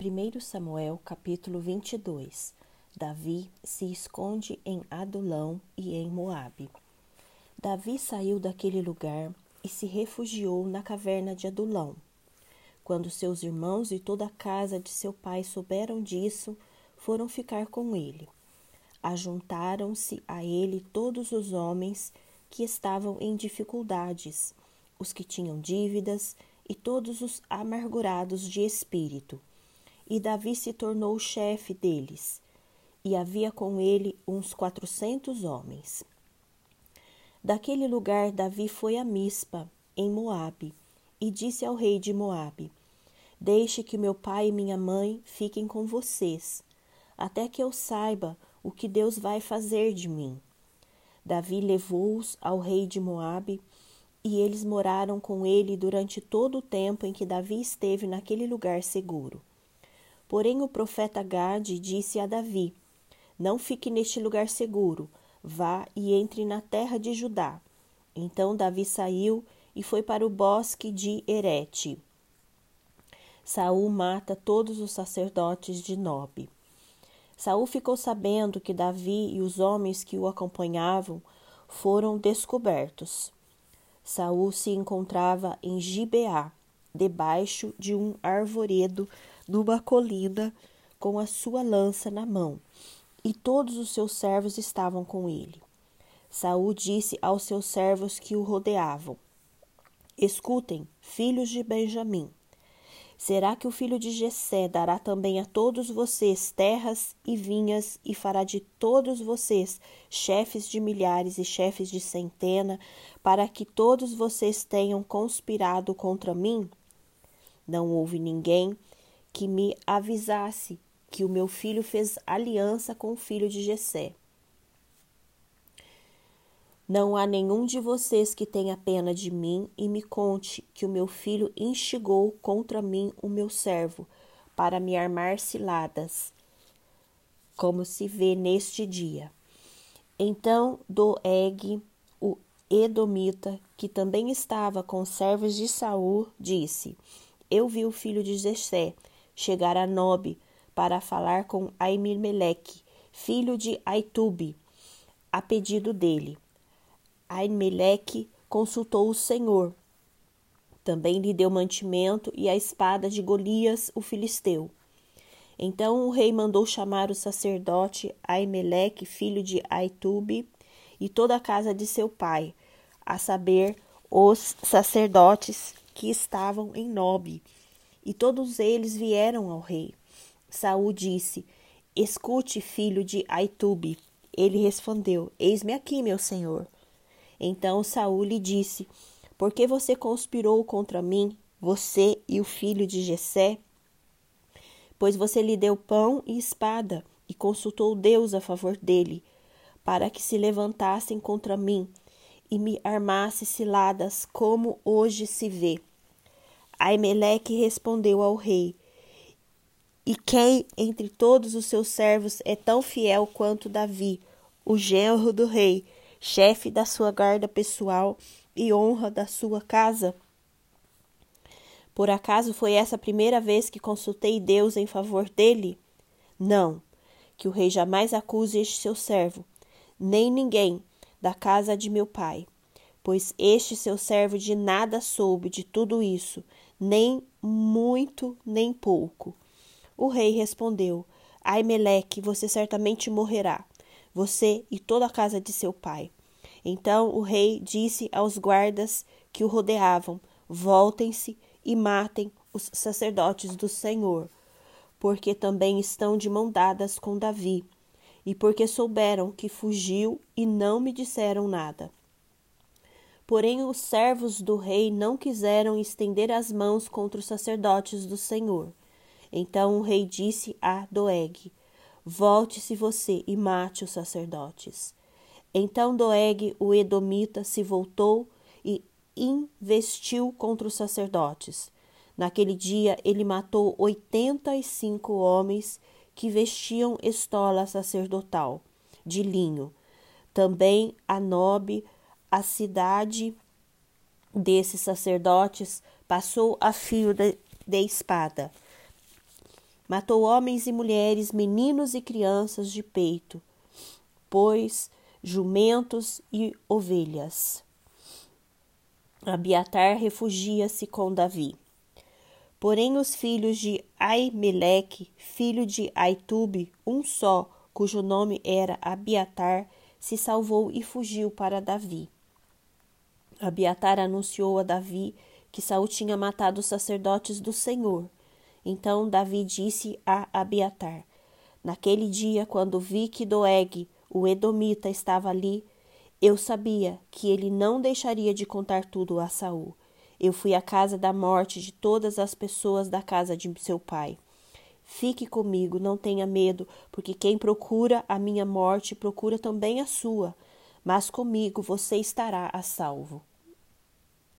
1 Samuel, capítulo 22. Davi se esconde em Adulão e em Moabe. Davi saiu daquele lugar e se refugiou na caverna de Adulão. Quando seus irmãos e toda a casa de seu pai souberam disso, foram ficar com ele. Ajuntaram-se a ele todos os homens que estavam em dificuldades, os que tinham dívidas e todos os amargurados de espírito. E Davi se tornou o chefe deles, e havia com ele uns 400 homens. Daquele lugar Davi foi a Mispa, em Moabe, e disse ao rei de Moabe: Deixe que meu pai e minha mãe fiquem com vocês, até que eu saiba o que Deus vai fazer de mim. Davi levou-os ao rei de Moabe, e eles moraram com ele durante todo o tempo em que Davi esteve naquele lugar seguro. Porém o profeta Gade disse a Davi: Não fique neste lugar seguro, vá e entre na terra de Judá. Então Davi saiu e foi para o bosque de Erete. Saul mata todos os sacerdotes de Nobe. Saul ficou sabendo que Davi e os homens que o acompanhavam foram descobertos. Saul se encontrava em Gibeá, debaixo de um arvoredo numa colina, com a sua lança na mão, e todos os seus servos estavam com ele. Saul disse aos seus servos que o rodeavam: Escutem, filhos de Benjamim. Será que o filho de Jessé dará também a todos vocês terras e vinhas e fará de todos vocês chefes de milhares e chefes de centena, para que todos vocês tenham conspirado contra mim? Não houve ninguém que me avisasse que o meu filho fez aliança com o filho de Jessé. Não há nenhum de vocês que tenha pena de mim e me conte que o meu filho instigou contra mim o meu servo, para me armar ciladas, como se vê neste dia. Então Doeg, o Edomita, que também estava com os servos de Saul, disse: Eu vi o filho de Jessé chegar a Nobe para falar com Aimeleque, filho de Aitube, a pedido dele. Aimeleque consultou o Senhor. Também lhe deu mantimento e a espada de Golias, o filisteu. Então o rei mandou chamar o sacerdote Aimeleque, filho de Aitube, e toda a casa de seu pai, a saber, os sacerdotes que estavam em Nobe. E todos eles vieram ao rei. Saul disse: Escute, filho de Aitube. Ele respondeu: Eis-me aqui, meu senhor. Então Saul lhe disse: Por que você conspirou contra mim, você e o filho de Jessé? Pois você lhe deu pão e espada, e consultou Deus a favor dele, para que se levantassem contra mim, e me armasse ciladas, como hoje se vê. Aimeleque respondeu ao rei: E quem entre todos os seus servos é tão fiel quanto Davi, o genro do rei, chefe da sua guarda pessoal e honra da sua casa? Por acaso foi essa a primeira vez que consultei Deus em favor dele? Não, que o rei jamais acuse este seu servo, nem ninguém da casa de meu pai, pois este seu servo de nada soube de tudo isso, nem muito, nem pouco. O rei respondeu: Aimeleque, você certamente morrerá, você e toda a casa de seu pai. Então o rei disse aos guardas que o rodeavam: Voltem-se e matem os sacerdotes do Senhor, porque também estão de mão dadas com Davi, e porque souberam que fugiu e não me disseram nada. Porém os servos do rei não quiseram estender as mãos contra os sacerdotes do Senhor. Então o rei disse a Doeg: Volte-se você e mate os sacerdotes. Então Doeg, o Edomita, se voltou e investiu contra os sacerdotes. Naquele dia ele matou 85 homens que vestiam estola sacerdotal de linho. Também a Nobe, a cidade desses sacerdotes, passou a fio de espada. Matou homens e mulheres, meninos e crianças de peito, pois jumentos e ovelhas. Abiatar refugia-se com Davi. Porém os filhos de Aimeleque, filho de Aitube, um só, cujo nome era Abiatar, se salvou e fugiu para Davi. Abiatar anunciou a Davi que Saul tinha matado os sacerdotes do Senhor. Então Davi disse a Abiatar: naquele dia, quando vi que Doeg, o Edomita, estava ali, eu sabia que ele não deixaria de contar tudo a Saul. Eu fui à casa da morte de todas as pessoas da casa de seu pai. Fique comigo, não tenha medo, porque quem procura a minha morte procura também a sua. Mas comigo você estará a salvo.